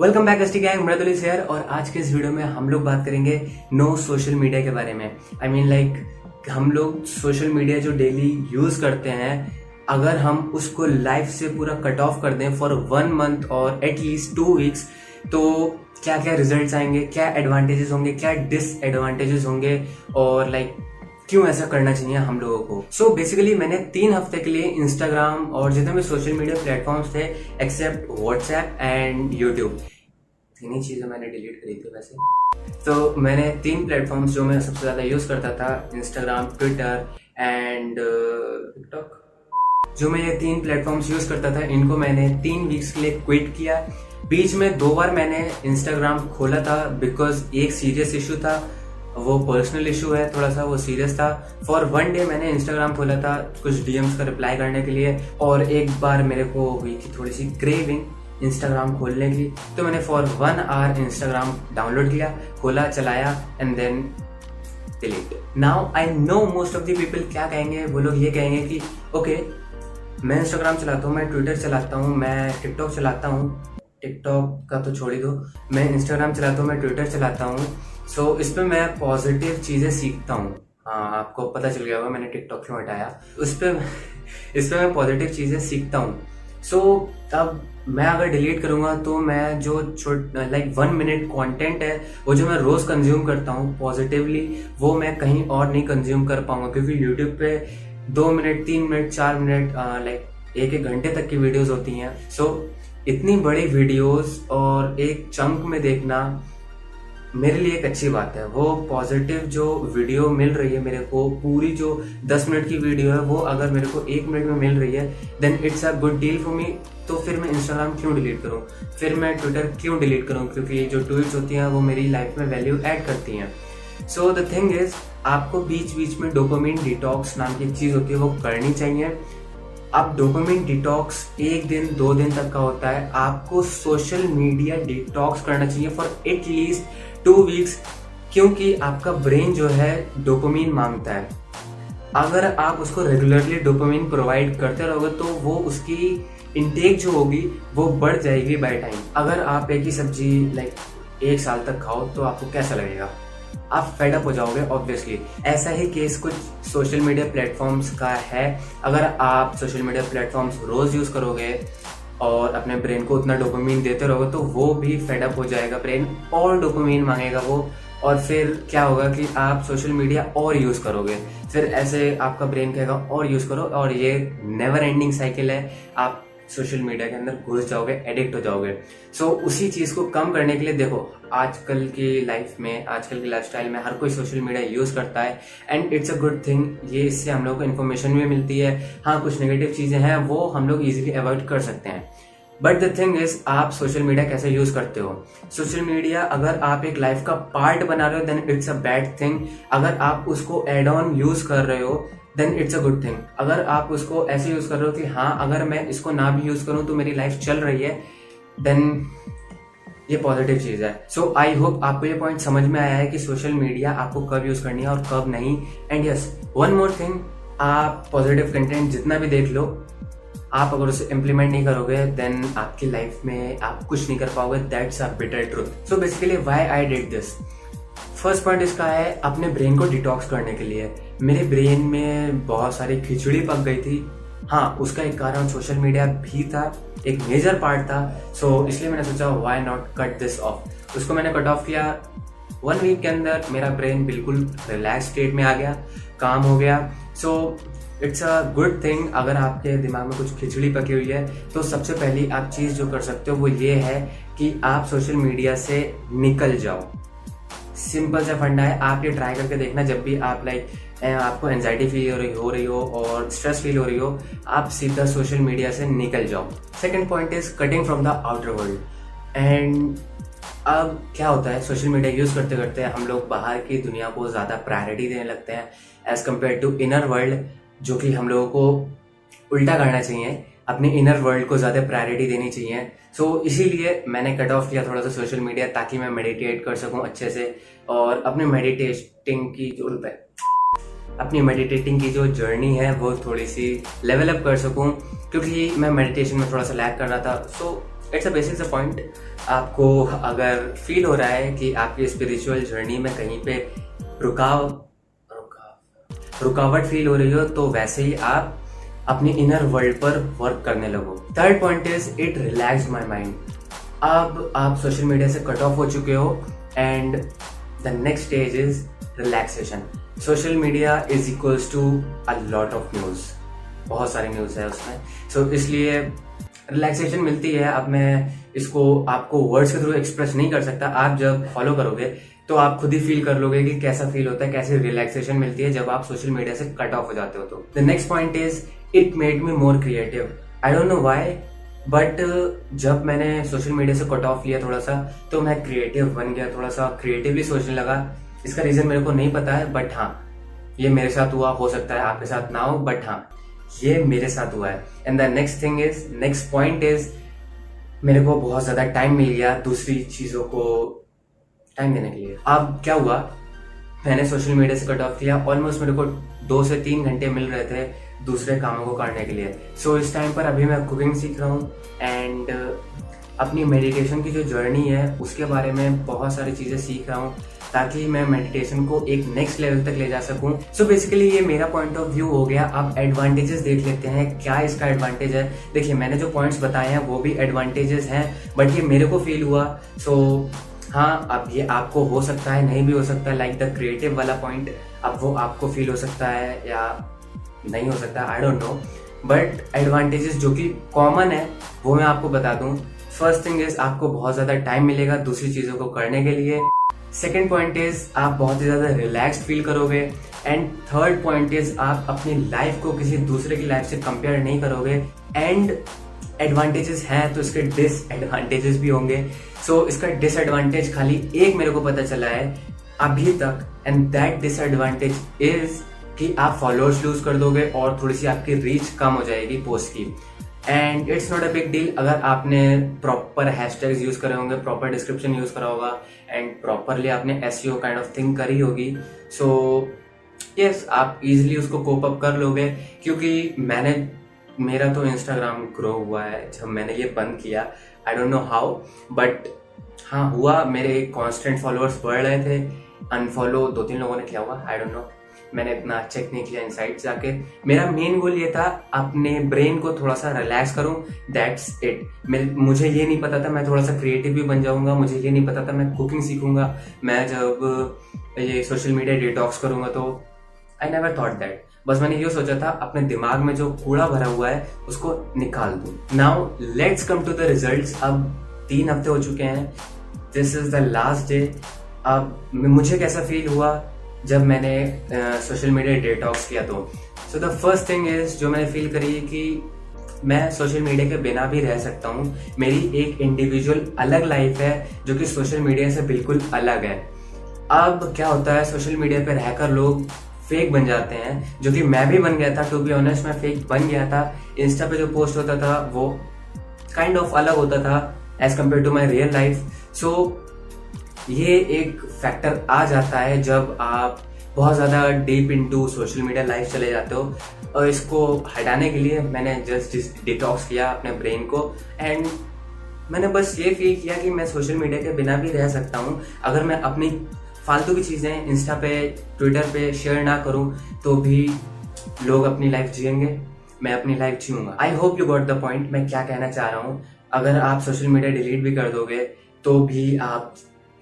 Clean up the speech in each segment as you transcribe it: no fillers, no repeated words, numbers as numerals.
Welcome back ST gang, मैं दुलिस hair. और आज के इस वीडियो में हम लोग बात करेंगे नो सोशल मीडिया के बारे में। आई मीन लाइक हम लोग सोशल मीडिया जो डेली यूज करते हैं, अगर हम उसको लाइफ से पूरा कट ऑफ कर दें फॉर 1 मंथ और एटलीस्ट 2 वीक्स, तो क्या क्या रिजल्ट्स आएंगे, क्या एडवांटेजेस होंगे, क्या डिसएडवांटेजेस होंगे, और लाइक क्यों ऐसा करना चाहिए हम लोगों को। सो बेसिकली मैंने 3 हफ्ते के लिए इंस्टाग्राम और जितने भी सोशल मीडिया प्लेटफॉर्म्स थे एक्सेप्ट व्हाट्सएप एंड यूट्यूब, 3 ही चीज़ें मैंने डिलीट करी थी वैसे तो। मैंने 3 प्लेटफॉर्म्स जो मैं सबसे ज़्यादा यूज़ करता था, इंस्टाग्राम, ट्विटर एंड टिकटॉक, जो मैं ये 3 प्लेटफॉर्म्स यूज़ करता था, इनको मैंने 3 वीक्स के लिए क्विट किया। बीच में 2 बार मैंने इंस्टाग्राम खोला था बिकॉज एक सीरियस इशू था, वो पर्सनल इशू है थोड़ा सा, वो सीरियस था। फॉर 1 डे मैंने इंस्टाग्राम खोला था कुछ डीएम्स का रिप्लाई करने के लिए, और एक बार मेरे को हुई कि थोड़ी सी क्रेविंग इंस्टाग्राम खोलने की, तो मैंने फॉर 1 आवर इंस्टाग्राम डाउनलोड किया, खोला, चलाया and then delete. Now I know most of the people क्या कहेंगे, वो लोग ये कहेंगे कि ओके मैं इंस्टाग्राम चलाता हूँ, मैं ट्विटर चलाता हूँ, मैं टिकटॉक चलाता हूँ, टिकटॉक का तो छोड़ ही दो, मैं इंस्टाग्राम चलाता हूँ, मैं ट्विटर चलाता हूँ, सो इस पे मैं पॉजिटिव चीज़ें सीखता हूँ। हाँ, आपको पता चल गया होगा मैंने टिकटॉक क्यों हटाया। इस पे मैं पॉजिटिव चीज़ें सीखता हूँ। सो अब मैं अगर डिलीट करूँगा तो मैं जो लाइक 1 मिनट कंटेंट है, वो जो मैं रोज़ कंज्यूम करता हूँ पॉजिटिवली, वो मैं कहीं और नहीं कंज्यूम कर पाऊँगा, क्योंकि यूट्यूब पे 2 मिनट, 3 मिनट, 4 मिनट, लाइक 1-1 घंटे तक की वीडियोज़ होती हैं। सो इतनी बड़ी वीडियोज़ और एक चंक में देखना मेरे लिए एक अच्छी बात है। वो पॉजिटिव जो वीडियो मिल रही है मेरे को, पूरी जो 10 मिनट की वीडियो है, वो अगर मेरे को 1 मिनट में मिल रही है, then it's a good deal for me. तो फिर मैं इंस्टाग्राम क्यों डिलीट करूं, फिर मैं ट्विटर क्यों डिलीट करूं, क्योंकि जो ट्वीट्स होती हैं वो मेरी लाइफ में वैल्यू ऐड करती हैं। सो द थिंग इज़, आपको बीच बीच में डोपामिन डिटॉक्स नाम की चीज़ होती है वो करनी चाहिए। अब डोपामिन डिटॉक्स 1 दिन 2 दिन तक का होता है, आपको सोशल मीडिया डिटॉक्स करना चाहिए फॉर एटलीस्ट 2 वीक्स, क्योंकि आपका ब्रेन जो है डोपामिन मांगता है। अगर आप उसको रेगुलरली डोपामिन प्रोवाइड करते रहोगे तो वो उसकी इंटेक जो होगी वो बढ़ जाएगी बाय टाइम। अगर आप एक ही सब्जी लाइक 1 साल तक खाओ तो आपको कैसा लगेगा, आप फेड अप हो जाओगे ऑब्वियसली। ऐसा ही केस कुछ सोशल मीडिया प्लेटफॉर्म्स का है। अगर आप सोशल मीडिया प्लेटफॉर्म्स रोज़ यूज़ करोगे और अपने ब्रेन को उतना डोपामिन देते रहोगे तो वो भी फेड अप हो जाएगा ब्रेन, और डोपामिन मांगेगा वो, और फिर क्या होगा कि आप सोशल मीडिया और यूज़ करोगे, फिर ऐसे आपका ब्रेन कहेगा और यूज़ करो, और ये नेवर एंडिंग साइकिल है। आप सोशल मीडिया के अंदर घुस जाओगे, एडिक्ट हो जाओगे। सो उसी चीज़ को कम करने के लिए देखो, आजकल की लाइफ में, आजकल की लाइफस्टाइल में हर कोई सोशल मीडिया यूज़ करता है and it's a good thing. ये इससे हम लोग को इन्फॉर्मेशन भी मिलती है। हाँ, कुछ नेगेटिव चीज़ें हैं वो हम लोग ईजिली अवॉइड कर सकते हैं, बट द थिंग इज़, आप सोशल मीडिया कैसे यूज़ करते हो। सोशल मीडिया अगर आप एक लाइफ का पार्ट बना रहे हो then it's a bad thing. अगर आप उसको एड ऑन यूज़ कर रहे हो then it's a good thing. अगर आप उसको ऐसे यूज़ कर रहे हो कि हाँ अगर मैं इसको ना भी यूज़ करूँ तो मेरी लाइफ चल रही है, देन ये पॉजिटिव चीज़ है। सो आई होप आपको ये पॉइंट समझ में आया है कि सोशल मीडिया आपको कब यूज़ करनी है और कब नहीं। एंड यस, 1 मोर थिंग, आप पॉजिटिव कंटेंट जितना भी देख लो, आप अगर उसे इम्प्लीमेंट नहीं करोगे देन आपकी लाइफ में आप कुछ नहीं कर पाओगे। That's a bitter truth. So basically why I did this, first point इसका है अपने ब्रेन को डिटॉक्स करने के लिए। मेरे ब्रेन में बहुत सारी खिचड़ी पक गई थी। हाँ, उसका एक कारण सोशल मीडिया भी था, एक मेजर पार्ट था। सो इसलिए मैंने सोचा why not cut this off. उसको मैंने कट ऑफ किया। 1 वीक के अंदर मेरा ब्रेन बिल्कुल रिलैक्स स्टेट में आ गया, काम हो गया। So it's a good thing. अगर आपके दिमाग में कुछ खिचड़ी पकी हुई है तो सबसे पहली आप चीज़ जो कर सकते हो वो ये है कि आप सोशल मीडिया से निकल जाओ। सिंपल सा फंडा है, आप ये ट्राई करके देखना। जब भी आप लाइक आपको एंजाइटी फील हो रही हो और स्ट्रेस फील हो रही हो, आप सीधा सोशल मीडिया से निकल जाओ। Second point is cutting from the outer world. And अब क्या होता है, सोशल मीडिया यूज़ करते करते हम लोग बाहर की दुनिया को ज़्यादा प्रायोरिटी देने लगते हैं as compare to inner world, जो कि हम लोगों को उल्टा करना चाहिए, अपने इनर वर्ल्ड को ज़्यादा प्रायोरिटी देनी चाहिए। सो इसीलिए मैंने कट ऑफ किया थोड़ा सा सोशल मीडिया, ताकि मैं मेडिटेट कर सकूं अच्छे से, और अपने मेडिटेटिंग की जो जर्नी है वो थोड़ी सी लेवल अप कर सकूं, क्योंकि मैं मेडिटेशन में थोड़ा सा लैग कर रहा था। So it's a basis a point. आपको अगर फील हो रहा है कि आपकी स्पिरिचुअल जर्नी में कहीं पे रुकावट फील हो रही हो, तो वैसे ही आप अपने इनर वर्ल्ड पर वर्क करने लगो। Third point is it relax my mind. अब आप सोशल मीडिया से कट ऑफ हो चुके हो and the next stage is relaxation. Social media is equals to a lot of news, बहुत सारी न्यूज़ है उसमें, सो इसलिए रिलैक्सेशन मिलती है। अब मैं इसको आपको वर्ड्स के थ्रू एक्सप्रेस नहीं कर सकता, आप जब फॉलो करोगे तो आप खुद ही फील कर लोगे कि कैसा फील होता है, कैसे रिलैक्सेशन मिलती है जब आप सोशल मीडिया से कट ऑफ हो जाते हो। तो the next point is it made me more creative. I don't know why, but जब मैंने सोशल मीडिया से कट ऑफ लिया थोड़ा सा, तो मैं क्रिएटिव बन गया, थोड़ा सा क्रिएटिवली सोचने लगा। इसका रीज़न मेरे को नहीं पता है, बट हाँ ये मेरे साथ हुआ, हो सकता है आपके साथ ना हो, बट हाँ ये मेरे साथ हुआ है। And the next thing is, next point is, मेरे को बहुत ज़्यादा टाइम मिल गया दूसरी चीज़ों को टाइम देने के लिए। अब क्या हुआ, मैंने सोशल मीडिया से कट ऑफ किया, ऑलमोस्ट मेरे को 2 से 3 घंटे मिल रहे थे दूसरे कामों को करने के लिए। सो इस टाइम पर अभी मैं कुकिंग सीख रहा हूँ एंड अपनी मेडिटेशन की जो जर्नी है उसके बारे में बहुत सारी चीज़ें सीख रहा हूँ, ताकि मैं मेडिटेशन को एक नेक्स्ट लेवल तक ले जा सकूँ। सो बेसिकली ये मेरा पॉइंट ऑफ व्यू हो गया। आप एडवांटेजेस देख लेते हैं, क्या इसका एडवांटेज है। देखिए मैंने जो पॉइंट्स बताए हैं वो भी एडवांटेजेस हैं, बट ये मेरे को फील हुआ। सो हाँ, अब ये आपको हो सकता है, नहीं भी हो सकता। लाइक द क्रिएटिव वाला पॉइंट, अब वो आपको फील हो सकता है या नहीं हो सकता, I don't know. But advantages जो कि कॉमन है वो मैं आपको बता दूं। फर्स्ट थिंग इज आपको बहुत ज़्यादा टाइम मिलेगा दूसरी चीज़ों को करने के लिए। सेकेंड पॉइंट इज आप बहुत ही ज़्यादा रिलैक्स्ड फील करोगे। एंड थर्ड पॉइंट इज आप अपनी लाइफ को किसी दूसरे की लाइफ से कंपेयर नहीं करोगे। एंड एडवांटेजेस हैं तो इसके डिसएडवांटेजेस भी होंगे। सो इसका डिसएडवांटेज खाली एक मेरे को पता चला है अभी तक, एंड दैट डिसएडवांटेज इज कि आप फॉलोअर्स लूज कर दोगे और थोड़ी सी आपकी रीच कम हो जाएगी पोस्ट की। And it's not a big deal अगर आपने प्रॉपर हैशटैग्स यूज़ करे होंगे, प्रॉपर डिस्क्रिप्शन यूज़ करा होगा एंड प्रॉपरली आपने एसईओ काइंड ऑफ थिंग करी होगी। सो यस, आप इजीली उसको कोप अप कर लोगे। क्योंकि मेरा तो इंस्टाग्राम ग्रो हुआ है जब मैंने ये बंद किया, I don't know how, but हाँ हुआ। मेरे कॉन्स्टेंट फॉलोअर्स बढ़ रहे थे, अनफॉलो 2-3 लोगों ने किया हुआ, आई डोंट नो, मैंने इतना चेक नहीं किया इनसाइड जाके। मेरा मेन गोल ये था अपने ब्रेन को थोड़ा सा रिलैक्स करूं, दैट्स इट। मुझे ये नहीं पता था मैं थोड़ा सा क्रिएटिव भी बन जाऊंगा, मुझे ये नहीं पता था मैं कुकिंग सीखूंगा, मैं जब ये सोशल मीडिया डिटॉक्स करूंगा। तो आई नेवर थॉट दैट, बस मैंने ये सोचा था अपने दिमाग में जो कूड़ा भरा हुआ है उसको निकाल दूं। Now let's come to the results. अब 3 हफ्ते हो चुके हैं, this is the last day. अब मुझे कैसा फील हुआ जब मैंने सोशल मीडिया डिटॉक्स किया। तो so the first thing is जो मैंने फील करी कि मैं सोशल मीडिया के बिना भी रह सकता हूँ। मेरी एक इंडिविजुअल अलग लाइफ है जो कि सोशल मीडिया से बिल्कुल अलग है। अब क्या होता है, सोशल मीडिया पे रहकर लोग फेक बन जाते हैं, जो कि मैं भी बन गया था। टू बी ऑनेस्ट मैं फेक बन गया था। इंस्टा पे जो पोस्ट होता था वो काइंड ऑफ अलग होता था as compare to my real life. So ये एक फैक्टर आ जाता है जब आप बहुत ज़्यादा deep into social media life चले जाते हो। और इसको हटाने के लिए मैंने जस्ट डिटॉक्स किया अपने ब्रेन को, एंड मैंने बस ये फील किया कि मैं सोशल मीडिया के बिना भी रह सकता हूँ। अगर मैं अपनी फालतू की चीज़ें इंस्टा पे, ट्विटर पे शेयर ना करूँ तो भी लोग अपनी लाइफ जिएंगे, मैं अपनी लाइफ जीऊँगा। I hope you got the point मैं क्या कहना चाह रहा हूँ। अगर आप सोशल मीडिया डिलीट भी कर दोगे तो भी आप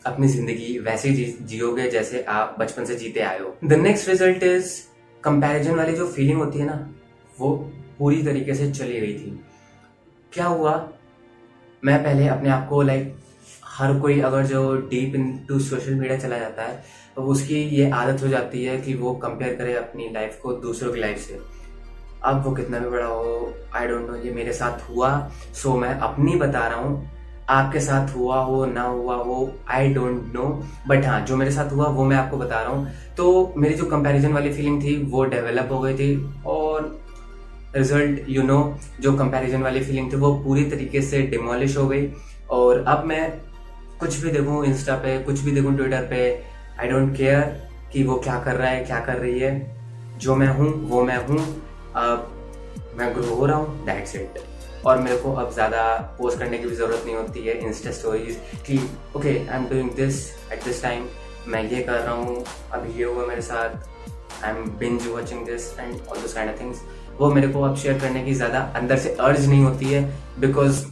अपनी जिंदगी वैसे जियोगे जैसे आप बचपन से जीते आए हो। The next result is comparison वाली जो फीलिंग होती है ना, वो पूरी तरीके से चली गई थी। क्या हुआ, मैं पहले अपने आप को लाइक हर कोई अगर जो डीप इनटू सोशल मीडिया चला जाता है तो उसकी ये आदत हो जाती है कि वो कंपेयर करे अपनी लाइफ को दूसरों की लाइफ से। अब वो कितना भी बड़ा हो, आई डोंट नो, ये मेरे साथ हुआ। सो मैं अपनी बता रहा हूँ, आपके साथ हुआ हो ना हुआ हो आई डोंट नो, बट हाँ जो मेरे साथ हुआ वो मैं आपको बता रहा हूँ। तो मेरी जो कंपैरिजन वाली फीलिंग थी वो डेवलप हो गई थी, और रिजल्ट यू नो, जो कंपैरिजन वाली फीलिंग थी वो पूरी तरीके से डिमोलिश हो गई। और अब मैं कुछ भी देखूँ इंस्टा पे, कुछ भी देखूँ ट्विटर पे, आई डोंट केयर कि वो क्या कर रहा है क्या कर रही है, जो मैं हूँ वो मैं हूँ। अब मैं ग्रो हो रहा हूँ, दैट्स इट। और मेरे को अब ज़्यादा पोस्ट करने की भी ज़रूरत नहीं होती है इंस्टा स्टोरीज कि okay I am doing this at this time, मैं ये कर रहा हूँ, अभी ये हुआ मेरे साथ, I am binge watching this and all this kind of things. वो मेरे को अब शेयर करने की ज़्यादा अंदर से अर्ज नहीं होती है because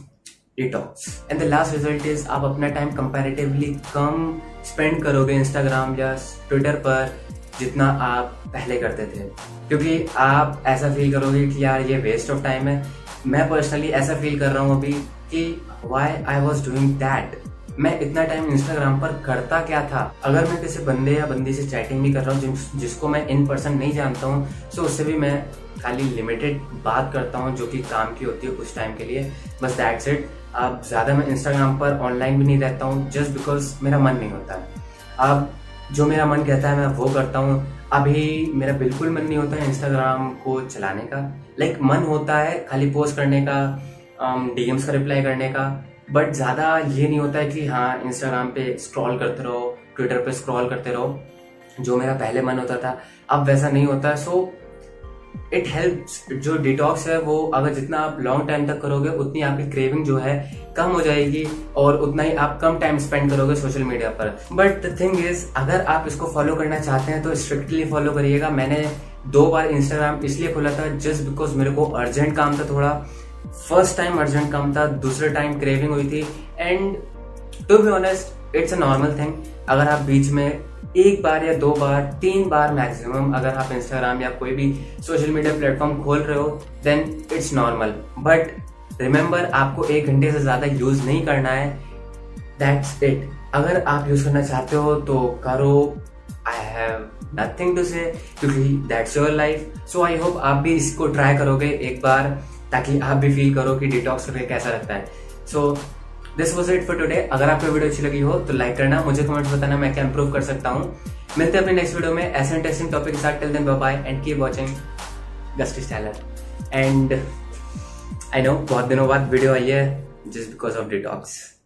detox. And the last result is आप अपना टाइम कंपैरेटिवली कम स्पेंड करोगे इंस्टाग्राम या ट्विटर पर जितना आप पहले करते थे, क्योंकि आप ऐसा फील करोगे कि यार ये वेस्ट ऑफ टाइम है। मैं पर्सनली ऐसा फील कर रहा हूँ अभी कि why I was doing that, मैं इतना टाइम इंस्टाग्राम पर करता क्या था। अगर मैं किसी बंदे या बंदी से चैटिंग भी कर रहा हूँ जिसको मैं इन पर्सन नहीं जानता हूँ, सो उससे भी मैं खाली लिमिटेड बात करता हूँ जो कि काम की होती है कुछ टाइम के लिए, बस दैट्स इट। अब ज़्यादा मैं इंस्टाग्राम पर ऑनलाइन भी नहीं रहता हूँ जस्ट बिकॉज मेरा मन नहीं होता है। अब जो मेरा मन कहता है मैं वो करता हूँ। अभी मेरा बिल्कुल मन नहीं होता है इंस्टाग्राम को चलाने का, लाइक मन होता है खाली पोस्ट करने का, डीएम्स का रिप्लाई करने का, बट ज़्यादा ये नहीं होता है कि हाँ इंस्टाग्राम पे स्क्रॉल करते रहो, ट्विटर पे स्क्रॉल करते रहो। जो मेरा पहले मन होता था अब वैसा नहीं होता है। सो इट हेल्प्स, जो डिटॉक्स है वो अगर जितना आप लॉन्ग टाइम तक करोगे उतनी आपकी क्रेविंग जो है कम हो जाएगी और उतना ही आप कम टाइम स्पेंड करोगे सोशल मीडिया पर। बट द थिंग इज, अगर आप इसको फॉलो करना चाहते हैं तो स्ट्रिक्टली फॉलो करिएगा। मैंने 2 बार इंस्टाग्राम इसलिए खोला था जस्ट बिकॉज मेरे को अर्जेंट काम था थोड़ा। फर्स्ट टाइम अर्जेंट काम था, दूसरे टाइम क्रेविंग हुई थी, and to be honest it's a normal thing. अगर आप बीच में 1 बार या 2 बार 3 बार मैक्सिमम अगर आप इंस्टाग्राम या कोई भी सोशल मीडिया प्लेटफॉर्म खोल रहे हो then it's normal, but remember आपको 1 घंटे से ज़्यादा यूज़ नहीं करना है, दैट्स इट। अगर आप यूज़ करना चाहते हो तो करो, I have nothing to say, क्योंकि that's your life. So I hope आप भी इसको ट्राई करोगे 1 बार, ताकि आप भी फील करो कि डिटॉक्स करके कैसा लगता है। So this was it for today. अगर आपको वीडियो अच्छी लगी हो तो लाइक करना, मुझे कमेंट बताना मैं क्या इंप्रूव कर सकता हूँ। मिलते हैं अपने नेक्स्ट वीडियो में ऐसे इंटरेस्टिंग टॉपिक के साथ। Till then bye bye and keep watching gusty styler. And I know बहुत दिनों बाद वीडियो आई है जस्ट बिकॉज ऑफ डिटॉक्स।